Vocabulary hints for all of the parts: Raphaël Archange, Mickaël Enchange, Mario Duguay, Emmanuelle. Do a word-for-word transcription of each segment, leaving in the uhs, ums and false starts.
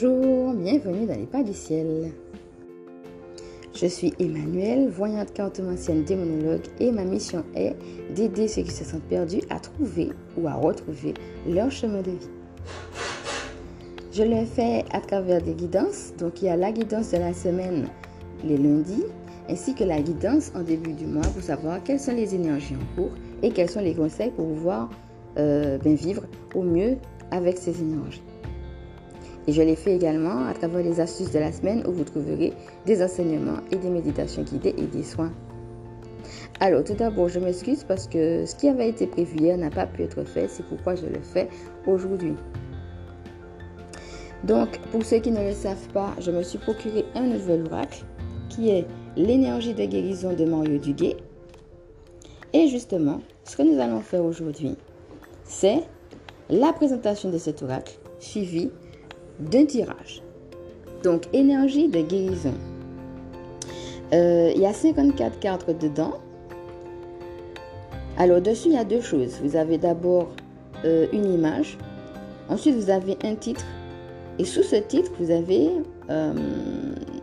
Bonjour, bienvenue dans les pas du ciel. Je suis Emmanuelle, voyante cartomancienne démonologue, et ma mission est d'aider ceux qui se sentent perdus à trouver ou à retrouver leur chemin de vie. Je le fais à travers des guidances, donc il y a la guidance de la semaine les lundis, ainsi que la guidance en début du mois pour savoir quelles sont les énergies en cours et quels sont les conseils pour pouvoir euh, bien vivre au mieux avec ces énergies. Et je les fais également à travers les astuces de la semaine où vous trouverez des enseignements et des méditations guidées et des soins. Alors tout d'abord, je m'excuse parce que ce qui avait été prévu hier n'a pas pu être fait, c'est pourquoi je le fais aujourd'hui. Donc pour ceux qui ne le savent pas, je me suis procuré un nouvel oracle qui est l'énergie de guérison de Mario Duguay. Et justement, ce que nous allons faire aujourd'hui, c'est la présentation de cet oracle suivi d'un tirage. Donc énergie de guérison, euh, il y a cinquante-quatre cartes dedans. Alors dessus il y a deux choses, vous avez d'abord euh, une image, ensuite vous avez un titre, et sous ce titre vous avez euh,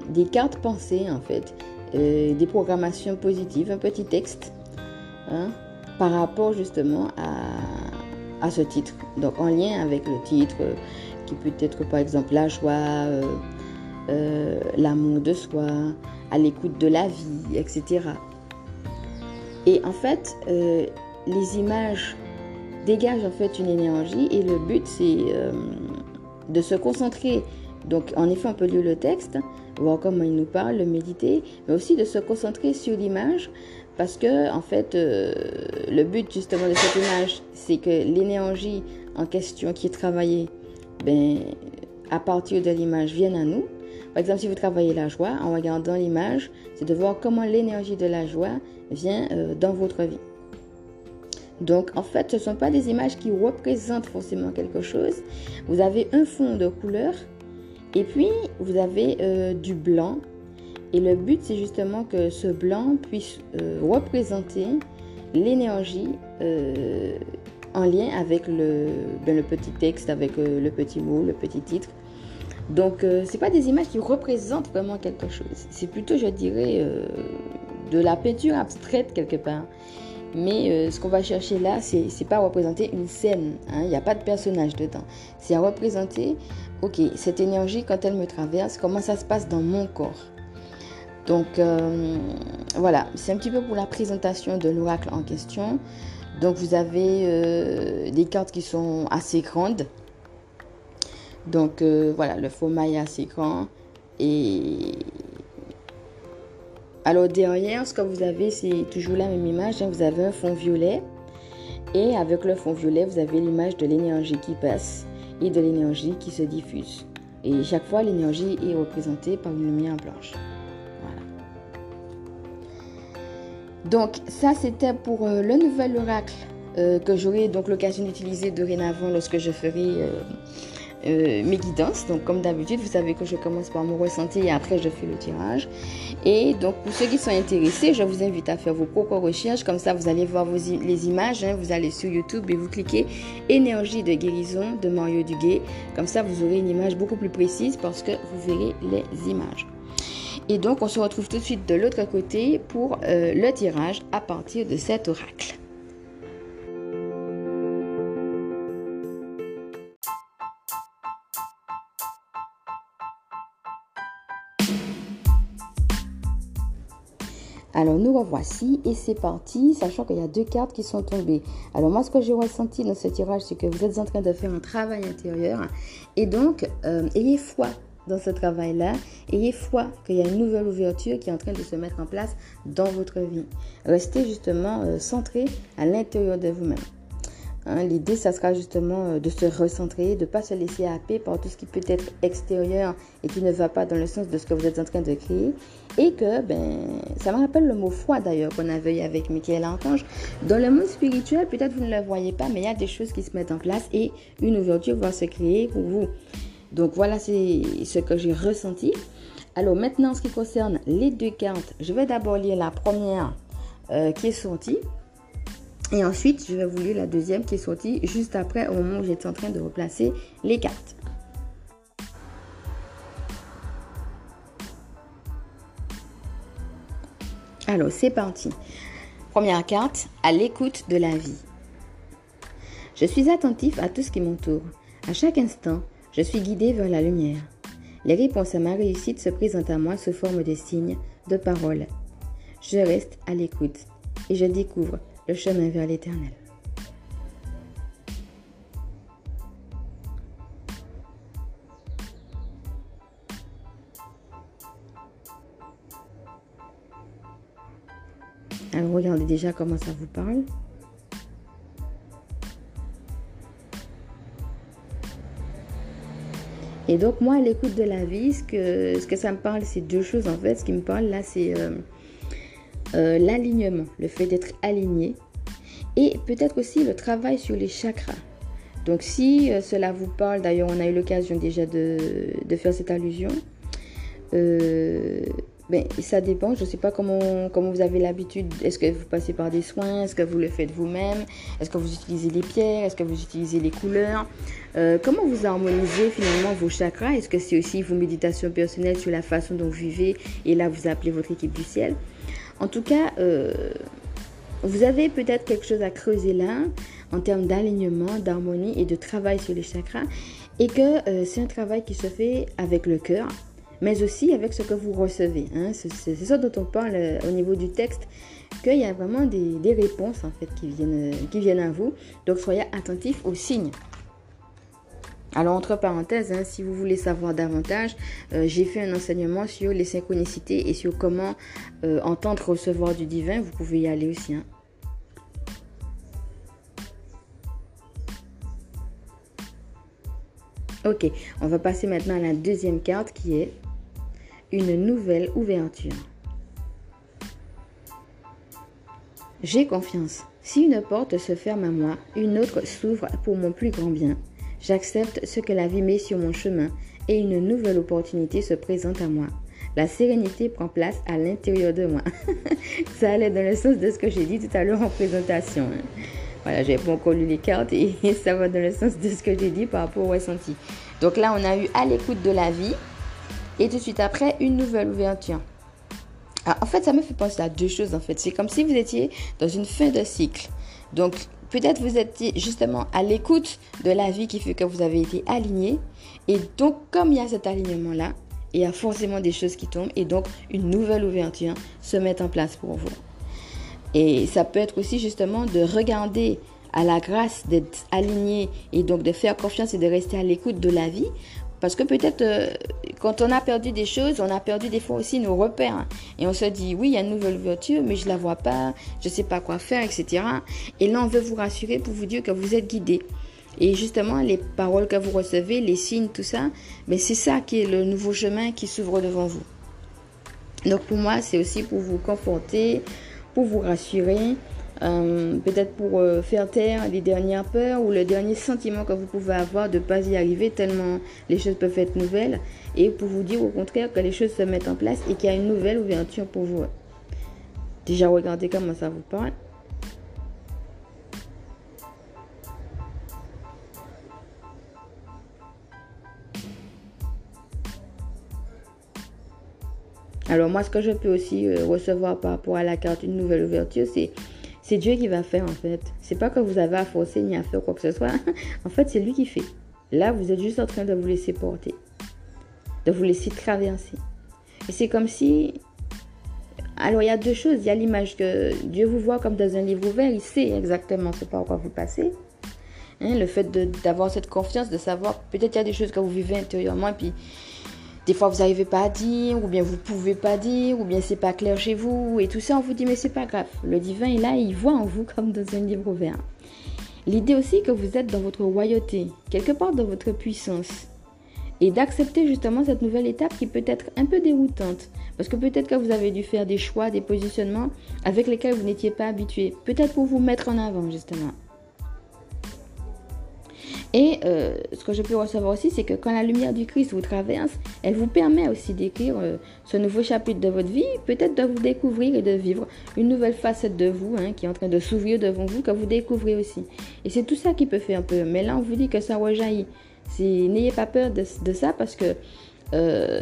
des cartes pensées en fait, euh, des programmations positives, un petit texte hein, par rapport justement à, à ce titre, donc en lien avec le titre euh, qui peut être par exemple la joie, euh, euh, l'amour de soi, à l'écoute de la vie, et cetera. Et en fait, euh, les images dégagent en fait une énergie et le but c'est euh, de se concentrer. Donc en effet, on peut lire le texte, voir comment il nous parle, le méditer, mais aussi de se concentrer sur l'image parce que en fait, euh, le but justement de cette image, c'est que l'énergie en question qui est travaillée, ben, à partir de l'image viennent à nous. Par exemple, si vous travaillez la joie, en regardant l'image, c'est de voir comment l'énergie de la joie vient euh, dans votre vie. Donc, en fait, ce ne sont pas des images qui représentent forcément quelque chose. Vous avez un fond de couleur et puis vous avez euh, du blanc. Et le but, c'est justement que ce blanc puisse euh, représenter l'énergie euh, en lien avec le, ben le petit texte, avec euh, le petit mot, le petit titre. Donc, euh, ce n'est pas des images qui représentent vraiment quelque chose. C'est plutôt, je dirais, euh, de la peinture abstraite quelque part. Mais euh, ce qu'on va chercher là, ce n'est pas représenter une scène. Il n'y a pas de personnage dedans. C'est à représenter, ok, cette énergie, quand elle me traverse, comment ça se passe dans mon corps. Donc, euh, voilà, c'est un petit peu pour la présentation de l'oracle en question. Donc, vous avez euh, des cartes qui sont assez grandes. Donc, euh, voilà, le format est assez grand. Et alors, derrière, ce que vous avez, c'est toujours la même image. Hein. Vous avez un fond violet. Et avec le fond violet, vous avez l'image de l'énergie qui passe et de l'énergie qui se diffuse. Et chaque fois, l'énergie est représentée par une lumière blanche. Donc ça c'était pour euh, le nouvel oracle euh, que j'aurai donc l'occasion d'utiliser dorénavant lorsque je ferai euh, euh, mes guidances. Donc comme d'habitude, vous savez que je commence par mon ressenti et après je fais le tirage. Et donc pour ceux qui sont intéressés, je vous invite à faire vos propres recherches. Comme ça vous allez voir vos i- les images, hein, vous allez sur YouTube et vous cliquez énergie de guérison de Mario Duguay. Comme ça vous aurez une image beaucoup plus précise parce que vous verrez les images. Et donc, on se retrouve tout de suite de l'autre côté pour euh, le tirage à partir de cet oracle. Alors, nous revoici et c'est parti, sachant qu'il y a deux cartes qui sont tombées. Alors, moi, ce que j'ai ressenti dans ce tirage, c'est que vous êtes en train de faire un travail intérieur. Et donc, euh, ayez foi dans ce travail-là, ayez foi qu'il y a une nouvelle ouverture qui est en train de se mettre en place dans votre vie. Restez justement euh, centré à l'intérieur de vous-même. Hein, l'idée, ça sera justement euh, de se recentrer, de ne pas se laisser happer par tout ce qui peut être extérieur et qui ne va pas dans le sens de ce que vous êtes en train de créer. Et que, ben, ça me rappelle le mot foi d'ailleurs qu'on avait eu avec Mickaël Enchange. Dans le monde spirituel, peut-être vous ne le voyez pas, mais il y a des choses qui se mettent en place et une ouverture va se créer pour vous. Donc voilà, c'est ce que j'ai ressenti. Alors maintenant, en ce qui concerne les deux cartes, je vais d'abord lire la première euh, qui est sortie. Et ensuite, je vais vous lire la deuxième qui est sortie juste après, au moment où j'étais en train de replacer les cartes. Alors, c'est parti. Première carte, à l'écoute de la vie. Je suis attentif à tout ce qui m'entoure. À chaque instant, je suis guidé vers la lumière. Les réponses à ma réussite se présentent à moi sous forme de signes, de paroles. Je reste à l'écoute et je découvre le chemin vers l'éternel. Alors, regardez déjà comment ça vous parle. Et donc, moi, à l'écoute de la vie, ce que, ce que ça me parle, c'est deux choses, en fait. Ce qui me parle, là, c'est euh, euh, l'alignement, le fait d'être aligné. Et peut-être aussi le travail sur les chakras. Donc, si euh, cela vous parle, d'ailleurs, on a eu l'occasion déjà de, de faire cette allusion. Euh... Ben, ça dépend, je ne sais pas comment, comment vous avez l'habitude. Est-ce que vous passez par des soins? Est-ce que vous le faites vous-même? Est-ce que vous utilisez les pierres? Est-ce que vous utilisez les couleurs? euh, Comment vous harmonisez finalement vos chakras? Est-ce que c'est aussi vos méditations personnelles sur la façon dont vous vivez? Et là, vous appelez votre équipe du ciel. En tout cas, euh, vous avez peut-être quelque chose à creuser là en termes d'alignement, d'harmonie et de travail sur les chakras. Et que euh, c'est un travail qui se fait avec le cœur, mais aussi avec ce que vous recevez. Hein. C'est, c'est, c'est ça dont on parle euh, au niveau du texte, qu'il y a vraiment des, des réponses en fait, qui, viennent, qui viennent à vous. Donc, soyez attentifs aux signes. Alors, entre parenthèses, hein, si vous voulez savoir davantage, euh, j'ai fait un enseignement sur les synchronicités et sur comment euh, entendre recevoir du divin. Vous pouvez y aller aussi. Hein. Ok, on va passer maintenant à la deuxième carte qui est... une nouvelle ouverture. J'ai confiance. Si une porte se ferme à moi, une autre s'ouvre pour mon plus grand bien. J'accepte ce que la vie met sur mon chemin et une nouvelle opportunité se présente à moi. La sérénité prend place à l'intérieur de moi. Ça allait dans le sens de ce que j'ai dit tout à l'heure en présentation. Voilà, j'ai pas encore lu les cartes et ça va dans le sens de ce que j'ai dit par rapport au ressenti. Donc là, on a eu à l'écoute de la vie. Et tout de suite après, une nouvelle ouverture. Alors, en fait, ça me fait penser à deux choses, en fait. C'est comme si vous étiez dans une fin de cycle. Donc, peut-être vous étiez justement à l'écoute de la vie qui fait que vous avez été aligné. Et donc, comme il y a cet alignement-là, il y a forcément des choses qui tombent. Et donc, une nouvelle ouverture se met en place pour vous. Et ça peut être aussi justement de regarder à la grâce d'être aligné et donc de faire confiance et de rester à l'écoute de la vie. Parce que peut-être, euh, quand on a perdu des choses, on a perdu des fois aussi nos repères. Hein, et on se dit, oui, il y a une nouvelle ouverture, mais je ne la vois pas, je ne sais pas quoi faire, et cetera. Et là, on veut vous rassurer pour vous dire que vous êtes guidé. Et justement, les paroles que vous recevez, les signes, tout ça, mais c'est ça qui est le nouveau chemin qui s'ouvre devant vous. Donc, pour moi, c'est aussi pour vous conforter, pour vous rassurer, euh, peut-être pour euh, faire taire les dernières peurs ou le dernier sentiment que vous pouvez avoir de ne pas y arriver tellement les choses peuvent être nouvelles, et pour vous dire au contraire que les choses se mettent en place et qu'il y a une nouvelle ouverture pour vous. Déjà, regardez comment ça vous parle. Alors moi, ce que je peux aussi euh, recevoir par rapport à la carte une nouvelle ouverture, c'est C'est Dieu qui va faire en fait. C'est pas que vous avez à forcer ni à faire quoi que ce soit. En fait, c'est lui qui fait. Là, vous êtes juste en train de vous laisser porter. De vous laisser traverser. Et c'est comme si... Alors, il y a deux choses. Il y a l'image que Dieu vous voit comme dans un livre ouvert. Il sait exactement ce par quoi vous passez. Hein, le fait de, d'avoir cette confiance, de savoir... Peut-être il y a des choses que vous vivez intérieurement et puis... Des fois, vous n'arrivez pas à dire, ou bien vous ne pouvez pas dire, ou bien c'est pas clair chez vous, et tout ça, on vous dit, mais c'est pas grave. Le divin est là, il voit en vous comme dans un livre ouvert. L'idée aussi que vous êtes dans votre royauté, quelque part dans votre puissance, et d'accepter justement cette nouvelle étape qui peut être un peu déroutante, parce que peut-être que vous avez dû faire des choix, des positionnements avec lesquels vous n'étiez pas habitué, peut-être pour vous mettre en avant justement. Et euh, ce que je peux recevoir aussi, c'est que quand la lumière du Christ vous traverse, elle vous permet aussi d'écrire euh, ce nouveau chapitre de votre vie, peut-être de vous découvrir et de vivre une nouvelle facette de vous, hein, qui est en train de s'ouvrir devant vous, que vous découvrez aussi. Et c'est tout ça qui peut faire peur. Mais là, on vous dit que ça rejaillit. C'est, n'ayez pas peur de, de ça parce que euh,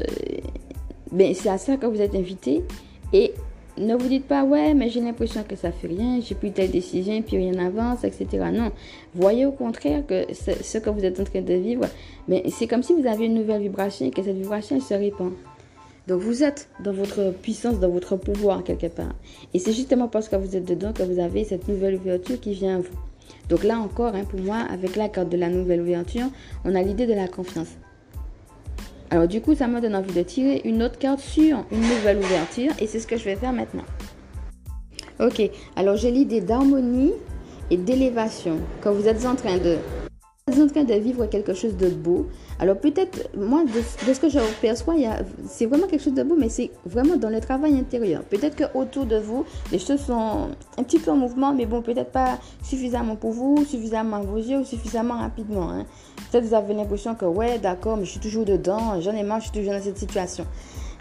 ben, c'est à ça que vous êtes invité. Et Ne vous dites pas, ouais, mais j'ai l'impression que ça fait rien, j'ai pris telle décision, puis rien n'avance, et cetera. Non, voyez au contraire que ce, ce que vous êtes en train de vivre, mais c'est comme si vous aviez une nouvelle vibration et que cette vibration elle se répand. Donc vous êtes dans votre puissance, dans votre pouvoir quelque part. Et c'est justement parce que vous êtes dedans que vous avez cette nouvelle ouverture qui vient à vous. Donc là encore, hein, pour moi, avec la carte de la nouvelle ouverture, on a l'idée de la confiance. Alors du coup, ça me donne envie de tirer une autre carte sur une nouvelle ouverture. Et c'est ce que je vais faire maintenant. Ok, alors j'ai l'idée d'harmonie et d'élévation. Quand vous êtes en train de... en train de vivre quelque chose de beau. Alors peut-être, moi, de, de ce que je perçois, il y a, c'est vraiment quelque chose de beau, mais c'est vraiment dans le travail intérieur. Peut-être qu'autour de vous, les choses sont un petit peu en mouvement, mais bon, peut-être pas suffisamment pour vous, suffisamment à vos yeux, ou suffisamment rapidement. Hein. Peut-être vous avez l'impression que, ouais, d'accord, mais je suis toujours dedans, j'en ai marre, je suis toujours dans cette situation.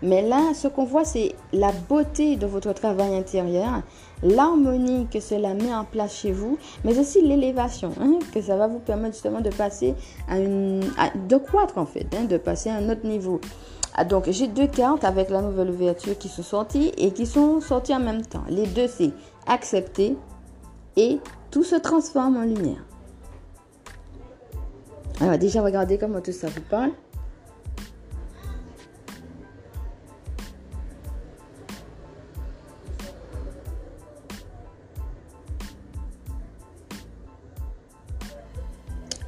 Mais là, ce qu'on voit, c'est la beauté de votre travail intérieur, l'harmonie que cela met en place chez vous, mais aussi l'élévation, hein, que ça va vous permettre justement de passer à une... À, de croître en fait, hein, de passer à un autre niveau. Ah, donc, j'ai deux cartes avec la nouvelle ouverture qui sont sorties et qui sont sorties en même temps. Les deux, c'est accepter et tout se transforme en lumière. Alors déjà, regardez comment tout ça vous parle.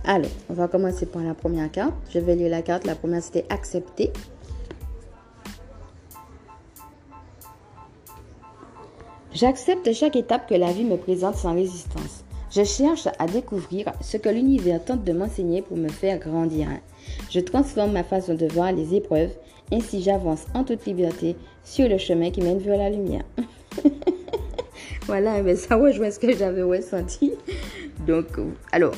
Alors, on va commencer par la première carte. Je vais lire la carte. La première, c'était accepter. J'accepte chaque étape que la vie me présente sans résistance. Je cherche à découvrir ce que l'univers tente de m'enseigner pour me faire grandir. Je transforme ma façon de voir les épreuves. Ainsi, j'avance en toute liberté sur le chemin qui mène vers la lumière. Voilà, mais ça rejoint ce que j'avais ressenti. Donc, alors...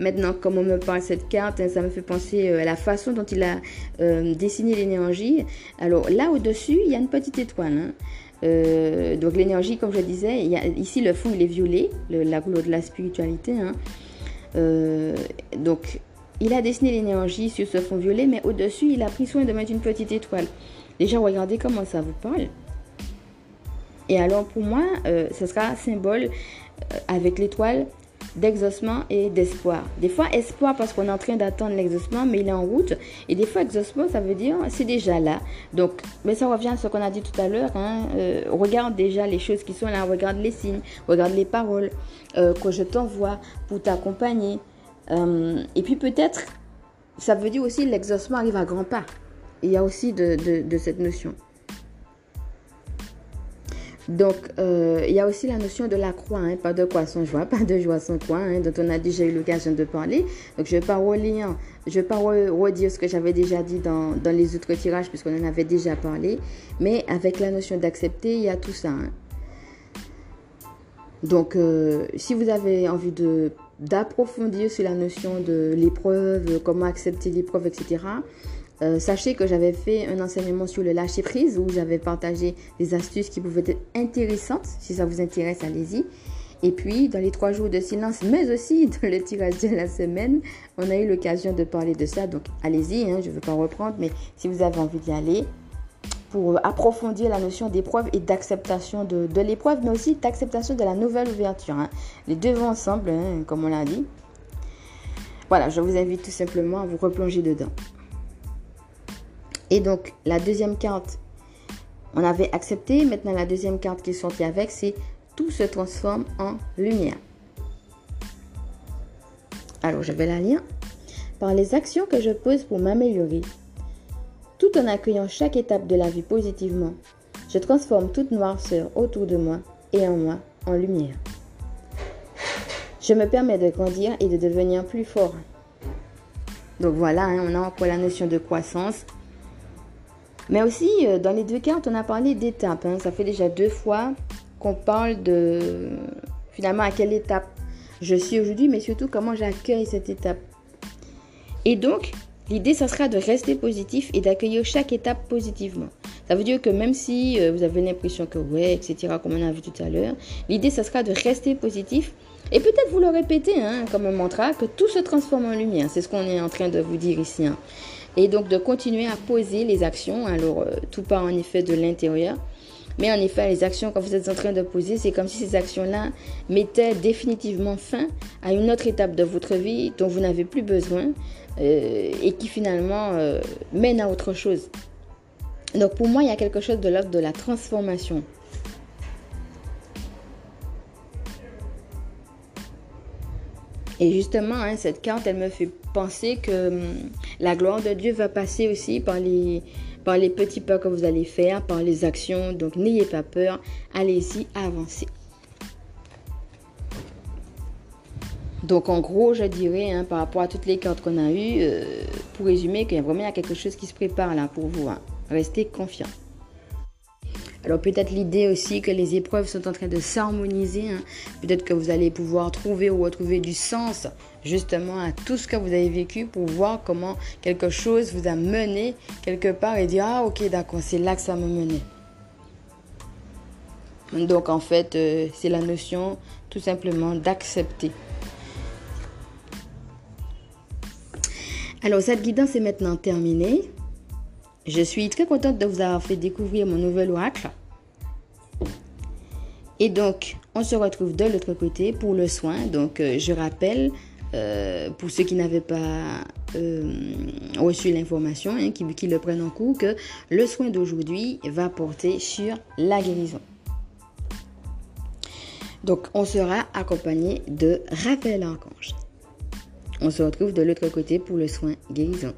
Maintenant, comme on me parle de cette carte, ça me fait penser à la façon dont il a euh, dessiné l'énergie. Alors là, au-dessus, il y a une petite étoile. Hein. Euh, donc l'énergie, comme je disais, il y a, ici le fond, il est violet, le, la couleur de la spiritualité. Hein. Euh, donc, il a dessiné l'énergie sur ce fond violet, mais au-dessus, il a pris soin de mettre une petite étoile. Déjà, regardez comment ça vous parle. Et alors, pour moi, euh, ce sera symbole euh, avec l'étoile d'exaucement et d'espoir. Des fois, espoir parce qu'on est en train d'attendre l'exaucement, mais il est en route. Et des fois, exaucement, ça veut dire c'est déjà là. Donc, mais ça revient à ce qu'on a dit tout à l'heure. Hein. Euh, regarde déjà les choses qui sont là. Regarde les signes. Regarde les paroles euh, que je t'envoie pour t'accompagner. Euh, et puis peut-être, ça veut dire aussi l'exaucement arrive à grands pas. Il y a aussi de, de, de cette notion. Donc, euh, il y a aussi la notion de la croix, hein, pas de quoi sans joie, pas de joie sans croix, hein, dont on a déjà eu l'occasion de parler. Donc, je ne vais pas relire, je vais pas redire ce que j'avais déjà dit dans, dans les autres tirages, puisqu'on en avait déjà parlé. Mais avec la notion d'accepter, il y a tout ça. Hein. Donc, euh, si vous avez envie de, d'approfondir sur la notion de l'épreuve, comment accepter l'épreuve, et cetera, Euh, sachez que j'avais fait un enseignement sur le lâcher prise où j'avais partagé des astuces qui pouvaient être intéressantes. Si ça vous intéresse, allez-y. Et puis, dans les trois jours de silence, mais aussi dans le tirage de la semaine, on a eu l'occasion de parler de ça. Donc, allez-y, hein, je ne veux pas reprendre, mais si vous avez envie d'y aller pour approfondir la notion d'épreuve et d'acceptation de, de l'épreuve, mais aussi d'acceptation de la nouvelle ouverture. Hein. Les deux vont ensemble, hein, comme on l'a dit. Voilà, je vous invite tout simplement à vous replonger dedans. Et donc, la deuxième carte, on avait accepté. Maintenant, la deuxième carte qui est sortie avec, c'est « Tout se transforme en lumière ». Alors, je vais la lire. « Par les actions que je pose pour m'améliorer, tout en accueillant chaque étape de la vie positivement, je transforme toute noirceur autour de moi et en moi en lumière. Je me permets de grandir et de devenir plus fort. » Donc voilà, hein, on a encore la notion de croissance. Mais aussi, dans les deux cartes, on a parlé d'étapes. Hein. Ça fait déjà deux fois qu'on parle de, finalement, à quelle étape je suis aujourd'hui, mais surtout comment j'accueille cette étape. Et donc, l'idée, ça sera de rester positif et d'accueillir chaque étape positivement. Ça veut dire que même si vous avez l'impression que ouais, et cetera, comme on a vu tout à l'heure, l'idée, ça sera de rester positif. Et peut-être vous le répétez, hein, comme un mantra, que tout se transforme en lumière. C'est ce qu'on est en train de vous dire ici. Hein. Et donc, de continuer à poser les actions. Alors, euh, tout part en effet de l'intérieur. Mais en effet, les actions que vous êtes en train de poser, c'est comme si ces actions-là mettaient définitivement fin à une autre étape de votre vie dont vous n'avez plus besoin euh, et qui finalement euh, mène à autre chose. Donc pour moi, il y a quelque chose de l'ordre de la transformation. Et justement, hein, cette carte, elle me fait penser que hum, la gloire de Dieu va passer aussi par les, par les petits pas que vous allez faire, par les actions. Donc, n'ayez pas peur, allez-y, avancez. Donc, en gros, je dirais, hein, par rapport à toutes les cartes qu'on a eues, euh, pour résumer, qu'il y a vraiment il y a quelque chose qui se prépare là pour vous. Hein. Restez confiants. Alors peut-être l'idée aussi que les épreuves sont en train de s'harmoniser. Hein. Peut-être que vous allez pouvoir trouver ou retrouver du sens justement à tout ce que vous avez vécu pour voir comment quelque chose vous a mené quelque part et dire « Ah ok, d'accord, c'est là que ça m'a mené. » Donc en fait, euh, c'est la notion tout simplement d'accepter. Alors cette guidance est maintenant terminée. Je suis très contente de vous avoir fait découvrir mon nouvel oracle. Et donc, on se retrouve de l'autre côté pour le soin. Donc, euh, je rappelle, euh, pour ceux qui n'avaient pas euh, reçu l'information, hein, qui, qui le prennent en cours, que le soin d'aujourd'hui va porter sur la guérison. Donc, on sera accompagné de Raphaël Archange. On se retrouve de l'autre côté pour le soin guérison.